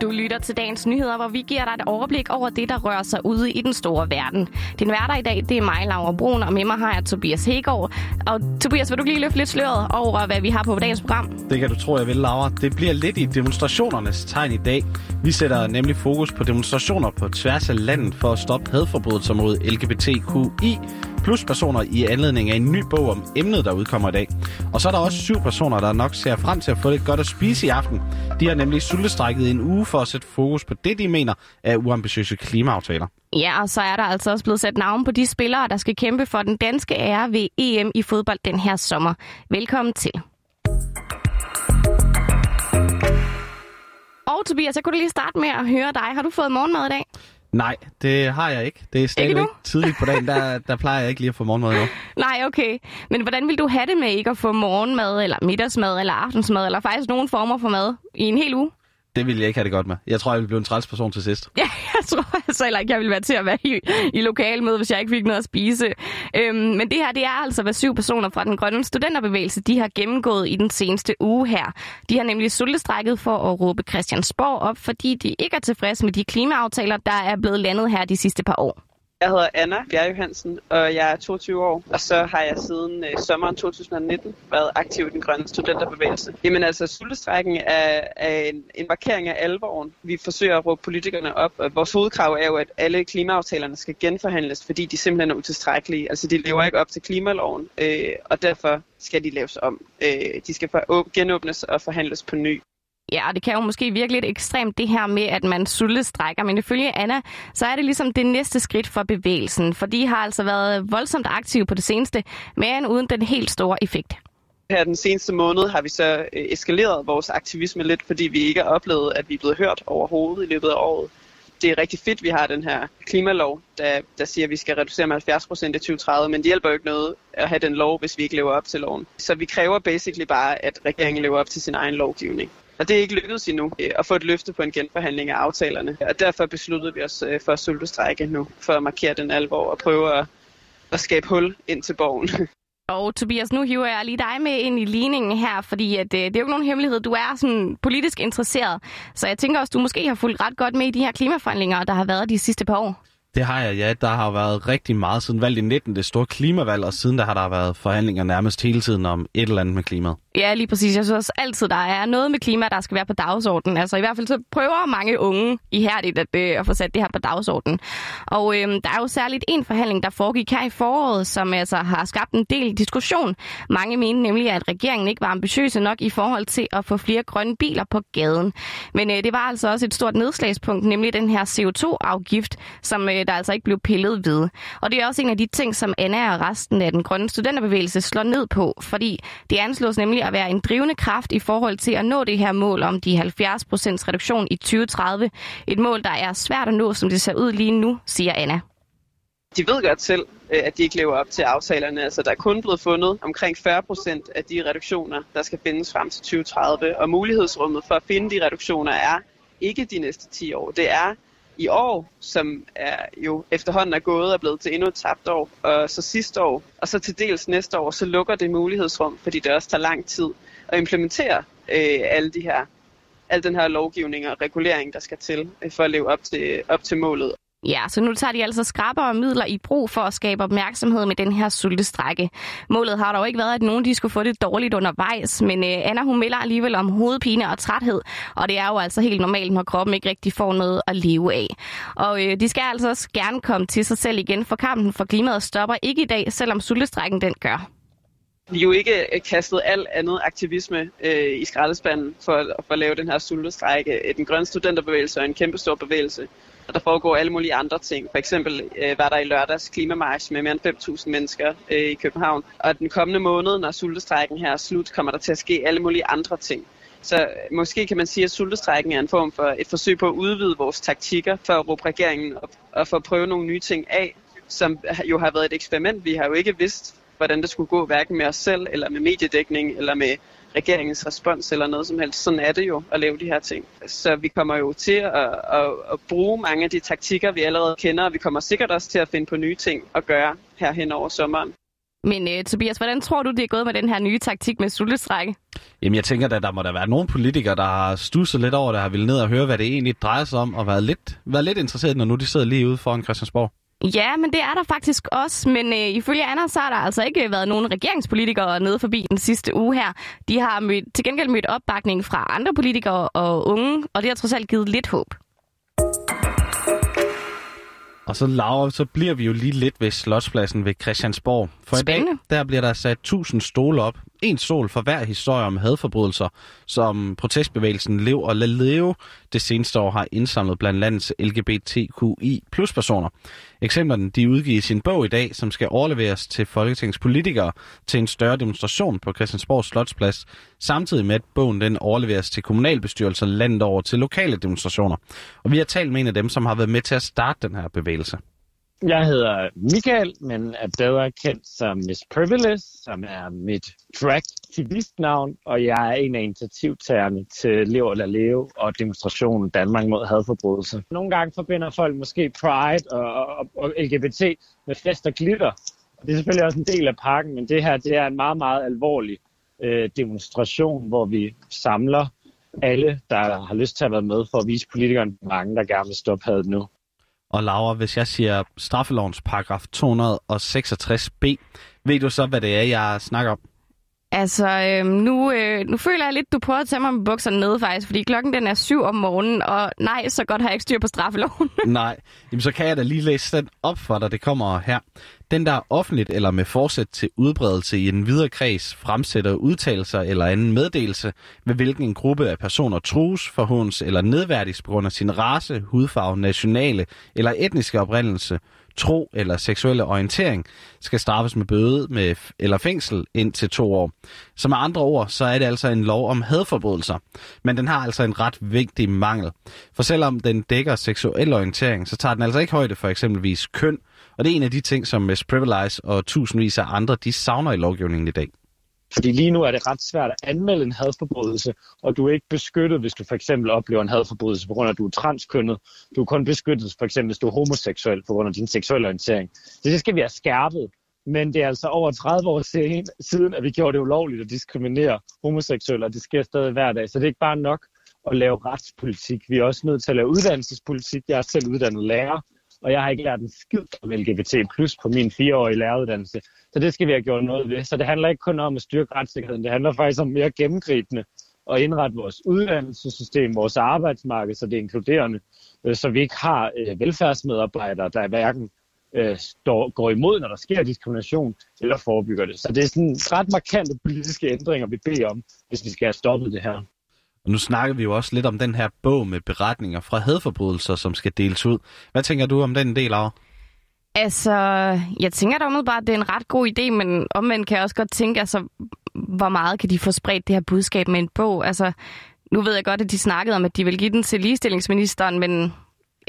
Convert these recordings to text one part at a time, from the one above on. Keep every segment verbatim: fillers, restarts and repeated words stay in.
Du lytter til dagens nyheder, hvor vi giver dig et overblik over det, der rører sig ude i den store verden. Din værter i dag, det er mig, Laura Brun, og med mig har jeg Tobias Hegård. Og Tobias, vil du lige løfte lidt sløret over, hvad vi har på dagens program? Det kan du tro, jeg vil, Laura. Det bliver lidt i demonstrationernes tegn i dag. Vi sætter nemlig fokus på demonstrationer på tværs af landet for at stoppe hadforbrydelser mod L G B T Q I plus personer i anledning af en ny bog om emnet, der udkommer i dag. Og så er der også syv personer, der nok ser frem til at få lidt godt at spise i aften. De har nemlig sultestrækket i en uge for at sætte fokus på det, de mener er uambitiøse klimaaftaler. Ja, og så er der altså også blevet sat navn på de spillere, der skal kæmpe for den danske ære ved E M i fodbold den her sommer. Velkommen til. Og Tobias, jeg kunne lige starte med at høre dig. Har du fået morgenmad i dag? Nej, det har jeg ikke. Det er stadigvæk tidligt på dagen. Der, der plejer jeg ikke lige at få morgenmad i år. Nej, okay. Men hvordan vil du have det med ikke at få morgenmad, eller middagsmad, eller aftensmad, eller faktisk nogen former for mad i en hel uge? Det ville jeg ikke have det godt med. Jeg tror, jeg ville blive en træls person til sidst. Ja, jeg tror altså heller ikke, jeg ville være til at være i, i lokalmøde, hvis jeg ikke fik noget at spise. Øhm, men det her, det er altså, hvad syv personer fra Den Grønne Studenterbevægelse, de har gennemgået i den seneste uge her. De har nemlig sultestrækket for at råbe Christiansborg op, fordi de ikke er tilfredse med de klimaaftaler, der er blevet landet her de sidste par år. Jeg hedder Anna Bjerg Johansen, og jeg er toogtyve år, og så har jeg siden øh, sommeren to tusind nitten været aktiv i Den Grønne Studenterbevægelse. Jamen altså, sultestrækken er, er en, en markering af alvoren. Vi forsøger at råbe politikerne op, og vores hovedkrav er jo, at alle klimaaftalerne skal genforhandles, fordi de simpelthen er utilstrækkelige. Altså, de lever ikke op til klimaloven, øh, og derfor skal de laves om. Øh, de skal for, genåbnes og forhandles på ny. Ja, og det kan jo måske virke lidt ekstremt, det her med, at man sultestrækker. Men ifølge Anna, så er det ligesom det næste skridt for bevægelsen. For de har altså været voldsomt aktive på det seneste, men uden den helt store effekt. Her den seneste måned har vi så eskaleret vores aktivisme lidt, fordi vi ikke har oplevet, at vi er blevet hørt overhovedet i løbet af året. Det er rigtig fedt, vi har den her klimalov, der, der siger, at vi skal reducere med halvfjerds procent i tyve tredive, men det hjælper jo ikke noget at have den lov, hvis vi ikke lever op til loven. Så vi kræver basically bare, at regeringen lever op til sin egen lovgivning. Og det er ikke lykkedes endnu at få et løfte på en genforhandling af aftalerne. Og derfor besluttede vi os for at sultestrække nu, for at markere den alvor og prøve at, at skabe hul ind til borgen. Og Tobias, nu hiver jeg lige dig med ind i ligningen her, fordi at, det er jo ikke nogen hemmelighed. Du er sådan politisk interesseret, så jeg tænker også, du måske har fulgt ret godt med i de her klimaforhandlinger, der har været de sidste par år. Det har jeg, ja. Der har været rigtig meget siden valget i nitten, det store klimavalg, og siden der har der været forhandlinger nærmest hele tiden om et eller andet med klimaet. Ja, lige præcis. Jeg synes også altid, der er noget med klima, der skal være på dagsordenen. Altså i hvert fald så prøver mange unge ihærdigt at, øh, at få sat det her på dagsordenen. Og øh, der er jo særligt en forhandling, der foregik her i foråret, som altså har skabt en del diskussion. Mange mente nemlig, at regeringen ikke var ambitiøse nok i forhold til at få flere grønne biler på gaden. Men øh, det var altså også et stort nedslagspunkt, nemlig den her C O to afgift, som øh, der altså ikke blev pillet ved. Og det er også en af de ting, som Anna og resten af Den Grønne Studenterbevægelse slår ned på, fordi det anslås nemlig at være en drivende kraft i forhold til at nå det her mål om de halvfjerds procent reduktion i tyve tredive. Et mål, der er svært at nå, som det ser ud lige nu, siger Anna. De ved godt selv, at de ikke lever op til aftalerne. Altså, der er kun blevet fundet omkring fyrre procent af de reduktioner, der skal findes frem til tyve tredive. Og mulighedsrummet for at finde de reduktioner er ikke de næste ti år. Det er i år, som er jo efterhånden er gået og blevet til endnu et tabt år, og så sidste år, og så til dels næste år, så lukker det mulighedsrum, fordi det også tager lang tid at implementere øh, alle de her, al den her lovgivning og regulering, der skal til øh, for at leve op til, op til målet. Ja, så nu tager de altså skrappere midler i brug for at skabe opmærksomhed med den her sultestrække. Målet har dog ikke været, at nogen de skulle få det dårligt undervejs, men øh, Anna hun melder alligevel om hovedpine og træthed, og det er jo altså helt normalt, når kroppen ikke rigtig får noget at leve af. Og øh, de skal altså også gerne komme til sig selv igen, for kampen for klimaet stopper ikke i dag, selvom sultestrækken den gør. Vi har jo ikke kastet alt andet aktivisme øh, i skraldespanden for, for at lave den her sultestrække. Den Grønne Studenterbevægelse er en kæmpestor bevægelse. Og der foregår alle mulige andre ting. For eksempel øh, var der i lørdags klimamarch med mere end fem tusind mennesker øh, i København. Og den kommende måned, når sultestrækken her er slut, kommer der til at ske alle mulige andre ting. Så måske kan man sige, at sultestrækken er en form for et forsøg på at udvide vores taktikker for at råbe regeringen op, og for at prøve nogle nye ting af, som jo har været et eksperiment. Vi har jo ikke vidst, hvordan det skulle gå, hverken med os selv, eller med mediedækning, eller med regeringens respons eller noget som helst. Sådan er det jo at lave de her ting. Så vi kommer jo til at, at, at bruge mange af de taktikker, vi allerede kender, og vi kommer sikkert også til at finde på nye ting at gøre her hen over sommeren. Men øh, Tobias, hvordan tror du, det er gået med den her nye taktik med sultestrække? Jamen, jeg tænker, at der må der være nogle politikere, der har stusset lidt over det, har ville ned og høre, hvad det egentlig drejer sig om, og været lidt, været lidt interesseret, når nu de sidder lige ude foran Christiansborg. Ja, men det er der faktisk også, men øh, ifølge Anna, så har der altså ikke været nogen regeringspolitikere nede forbi den sidste uge her. De har mød, til gengæld mødt opbakning fra andre politikere og unge, og det har trods alt givet lidt håb. Og så, Laura, så bliver vi jo lige lidt ved Slotspladsen ved Christiansborg. For spændende. I dag, der bliver der sat tusind stole op. En stol for hver historie om hadforbrydelser, som protestbevægelsen Leve og Lad Leve det seneste år har indsamlet blandt landets L G B T Q I plus personer. Eksemplerne de udgiver i sin bog i dag, som skal overleveres til Folketingets politikere til en større demonstration på Christiansborg Slotsplads, samtidig med at bogen den overleveres til kommunalbestyrelser landet over til lokale demonstrationer. Og vi har talt med en af dem, som har været med til at starte den her bevægelse. Jeg hedder Michael, men er bedre kendt som Miss Pervilis, som er mit drag-aktivistnavn, og jeg er en af initiativtagerne til Leve og Lad Leve og demonstrationen Danmark mod hadforbrydelse. Nogle gange forbinder folk måske Pride og, og, og L G B T med fest og glitter. Det er selvfølgelig også en del af pakken, men det her det er en meget, meget alvorlig øh, demonstration, hvor vi samler alle, der har lyst til at være med for at vise politikerne, mange, der gerne vil stoppe hadet nu. Og Laura, hvis jeg siger straffelovens paragraf to hundrede seksogtres b, ved du så, hvad det er, jeg snakker om? Altså, øh, nu, øh, nu føler jeg lidt, du prøver at tage mig med bukserne nede faktisk, fordi klokken den er syv om morgenen, og nej, så godt har jeg ikke styr på straffeloven. Nej, jamen, så kan jeg da lige læse den op for dig, det kommer her. Den, der er offentligt eller med forsæt til udbredelse i en videre kreds, fremsætter udtalelser eller anden meddelelse, ved hvilken en gruppe af personer trues, forhånes eller nedværdiges på grund af sin race, hudfarve, nationale eller etniske oprindelse, tro eller seksuelle orientering, skal straffes med bøde med f- eller fængsel indtil to år. Så med andre ord, så er det altså en lov om hadforbrydelser, men den har altså en ret vigtig mangel. For selvom den dækker seksuel orientering, så tager den altså ikke højde for eksempelvis køn, og det er en af de ting, som Miss Privilege og tusindvis af andre, de savner i lovgivningen i dag. Fordi lige nu er det ret svært at anmelde en hadforbrydelse, og du er ikke beskyttet, hvis du for eksempel oplever en hadforbrydelse på grund af, at du er transkønnet. Du er kun beskyttet, for eksempel, hvis du er homoseksuel på grund af din seksuelle orientering. Det skal vi have skærpet, men det er altså over tredive år siden, at vi gjorde det ulovligt at diskriminere homoseksuelle, og det sker stadig hver dag. Så det er ikke bare nok at lave retspolitik. Vi er også nødt til at lave uddannelsespolitik. Jeg er selv uddannet lærer, og jeg har ikke lært en skid om L G B T plus på min fireårige læreruddannelse. Så det skal vi have gjort noget ved. Så det handler ikke kun om at styrke retssikkerheden. Det handler faktisk om mere gennemgribende at indrette vores uddannelsessystem, vores arbejdsmarked, så det er inkluderende, så vi ikke har velfærdsmedarbejdere, der hverken står, går imod, når der sker diskrimination, eller forebygger det. Så det er sådan ret markante politiske ændringer, vi beder om, hvis vi skal have stoppet det her. Og nu snakker vi jo også lidt om den her bog med beretninger fra hadforbrydelser, som skal deles ud. Hvad tænker du om den del af? Altså, jeg tænker da umiddelbart, at det er en ret god idé, men omvendt kan jeg også godt tænke, altså, hvor meget kan de få spredt det her budskab med en bog? Altså, nu ved jeg godt, at de snakkede om, at de vil give den til ligestillingsministeren, men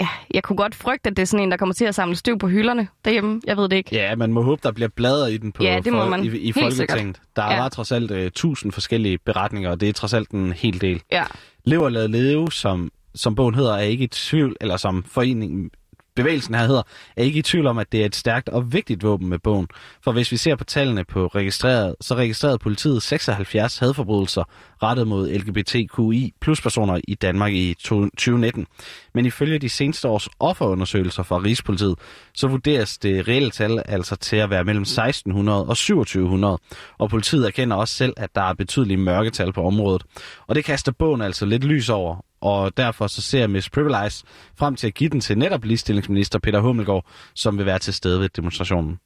ja, jeg kunne godt frygte, at det er sådan en, der kommer til at samle støv på hylderne derhjemme. Jeg ved det ikke. Ja, man må håbe, der bliver bladret i den på ja, for, i, i Folketinget. Der ja. var trods alt uh, tusind forskellige beretninger, og det er trods alt en hel del. Ja. Lev og Lad Leve, som, som bogen hedder, er ikke i tvivl, eller som foreningen... Bevægelsen her hedder, er ikke i tvivl om, at det er et stærkt og vigtigt våben med bogen. For hvis vi ser på tallene på registreret, så registrerede politiet seksoghalvfjerds hadforbrydelser rettet mod L G B T Q I plus personer i Danmark i tyve nitten. Men ifølge de seneste års offerundersøgelser fra Rigspolitiet, så vurderes det reelle tal altså til at være mellem seksten hundrede og syvogtyve hundrede. Og politiet erkender også selv, at der er betydelige mørketal på området. Og det kaster bogen altså lidt lys over. Og derfor så ser Miss Privilege frem til at give den til netop ligestillingsminister Peter Hummelgaard, som vil være til stede ved demonstrationen.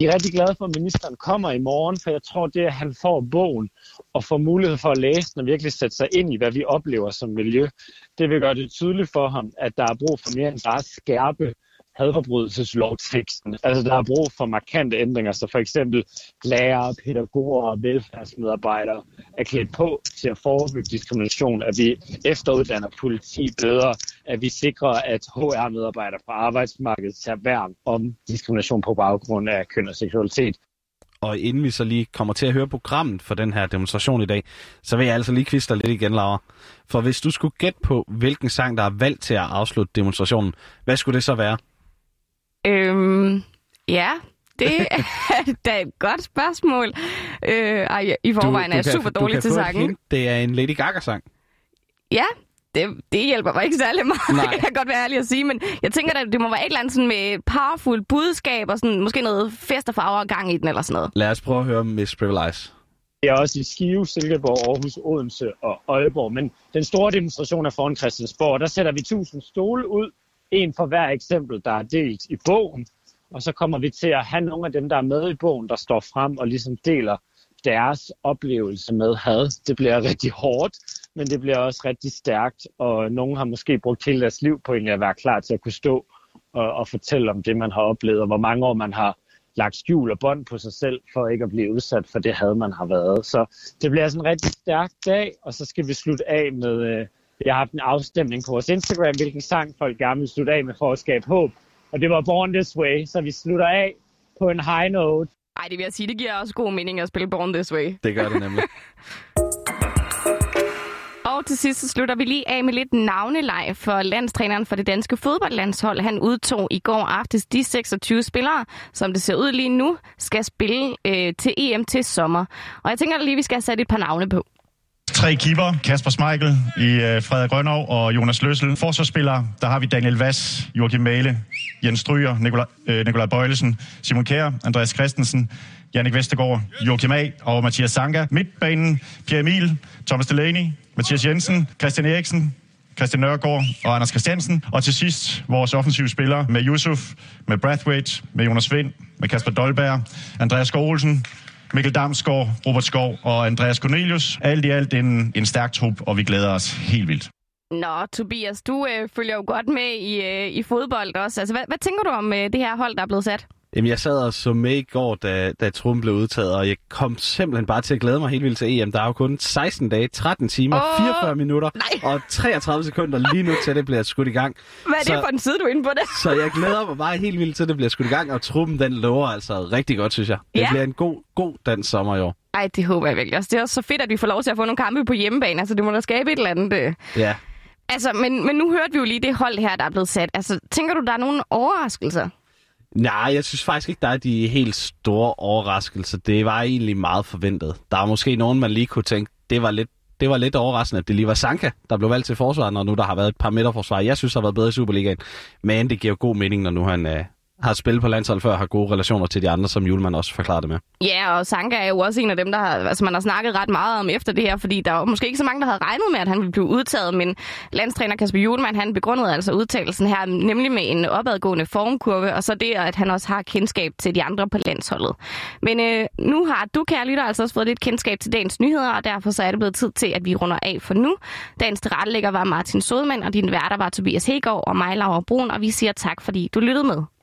Jeg er rigtig glad for, at ministeren kommer i morgen, for jeg tror, det er, at han får bogen og får mulighed for at læse den og virkelig sætte sig ind i, hvad vi oplever som miljø. Det vil gøre det tydeligt for ham, at der er brug for mere end bare at skærpe hadforbrydelseslovteksten. Altså, der er brug for markante ændringer, så for eksempel lærere, pædagoger og velfærdsmedarbejdere er klædt på til at forebygge diskrimination, at vi efteruddanner politi bedre, at vi sikrer, at H R-medarbejdere på arbejdsmarkedet tager værn om diskrimination på baggrund af køn og seksualitet. Og inden vi så lige kommer til at høre programmet for den her demonstration i dag, så vil jeg altså lige kviste dig lidt igen, Laura. For hvis du skulle gætte på, hvilken sang, der er valgt til at afslutte demonstrationen, hvad skulle det så være? Øhm, ja, Det er da et godt spørgsmål. Øh, ej, i forvejen du, du er jeg super dårlig til sangen. Det er en Lady Gaga-sang. Ja, det, det hjælper mig ikke særlig meget. Nej. Det kan godt være ærlig at sige, men jeg tænker, at det må være et eller andet sådan med powerful budskab og sådan, måske noget fest og farver og gang i den eller sådan noget. Lad os prøve at høre Miss Pervilis. Det er også i Skive, Silkeborg, Aarhus, Odense og Aalborg, men den store demonstration er foran Christiansborg. Der sætter vi tusind stole ud, en for hver eksempel, der er delt i bogen. Og så kommer vi til at have nogle af dem, der er med i bogen, der står frem og ligesom deler deres oplevelse med had. Det bliver rigtig hårdt, men det bliver også rigtig stærkt. Og nogen har måske brugt hele deres liv på egentlig at være klar til at kunne stå og, og fortælle om det, man har oplevet, og hvor mange år man har lagt skjul og bånd på sig selv, for ikke at blive udsat for det had, man har været. Så det bliver sådan en rigtig stærk dag, og så skal vi slutte af med... Jeg har haft en afstemning på vores Instagram, hvilken sang folk gerne vil slutte af med for at skabe håb. Og det var Born This Way, så vi slutter af på en high note. Ej, det vil jeg sige, det giver også god mening at spille Born This Way. Det gør det nemlig. Og til sidst så slutter vi lige af med lidt navneleg, for landstræneren for det danske fodboldlandshold, han udtog i går aftes de seksogtyve spillere, som det ser ud lige nu, skal spille øh, til E M til sommer. Og jeg tænker lige, at vi skal have sat et par navne på. Tre keeper, Kasper Smeichel, i Frederik Grønov og Jonas Løssel. Forsvarsspillere, der har vi Daniel Vass, Joachim Male, Jens Stryger, Nikolaj, øh, Nikolaj Bøjlesen, Simon Kjær, Andreas Christensen, Jannik Vestergaard, Joachim Male og Mathias Sanka. Midtbanen, Pierre Emil, Thomas Delaney, Mathias Jensen, Christian Eriksen, Christian Nørgaard og Anders Christiansen. Og til sidst vores offensive spillere med Yusuf, med Brathwaite, med Jonas Svind, med Kasper Dolberg, Andreas Goelsen, Mikkel Damsgaard, Robert Skov og Andreas Cornelius. Alt i alt en, en stærk trup, og vi glæder os helt vildt. Nå, Tobias, du øh, følger jo godt med i, øh, i fodbold også. Altså, hvad, hvad tænker du om øh, det her hold, der er blevet sat? Jamen, jeg sad og så med i går, da, da truppen blev udtaget, og jeg kom simpelthen bare til at glæde mig helt vildt til E M. Der er jo kun seksten dage, tretten timer, oh, fireogfyrre minutter nej. og treogtredive sekunder lige nu, til det bliver skudt i gang. Hvad er så, det for en side, du er inde på det? Så jeg glæder mig bare helt vildt til, det bliver skudt i gang, og truppen den lover altså rigtig godt, synes jeg. Det ja. bliver en god, god dansk sommer i år. Ej, det håber jeg virkelig også. Det er også så fedt, at vi får lov til at få nogle kampe på hjemmebane, altså det må da skabe et eller andet. Øh. Ja. Altså, men, men nu hørte vi jo lige det hold her, der er blevet sat. Altså, tænker du, der er nogle overraskelser? Nej, jeg synes faktisk ikke, der er de helt store overraskelser. Det var egentlig meget forventet. Der er måske nogen, man lige kunne tænke, det var lidt, det var lidt overraskende, at det lige var Sanka, der blev valgt til forsvaret, og nu der har været et par midterforsvar. Jeg synes, der har været bedre i Superligaen. Men det giver jo god mening, når nu han øh, har spillet på landshold før, og har gode relationer til de andre, som Juhlman også forklarede det med. Ja, og Sanka er jo også en af dem, der har, altså, man har snakket ret meget om efter det her, fordi der var måske ikke så mange, der havde regnet med, at han ville blive udtaget, men landstræner Kasper Juhlman, han begrundede altså udtalelsen her, nemlig med en opadgående formkurve, og så det, at han også har kendskab til de andre på landsholdet. Men øh, nu har du, kære lytter, altså også fået lidt kendskab til dagens nyheder, og derfor så er det blevet tid til, at vi runder af for nu. Dagens tilrettelægger var Martin Sodman, og din værter var Tobias Hegård og mig, Laura Brun, og vi siger tak, fordi du lyttede med.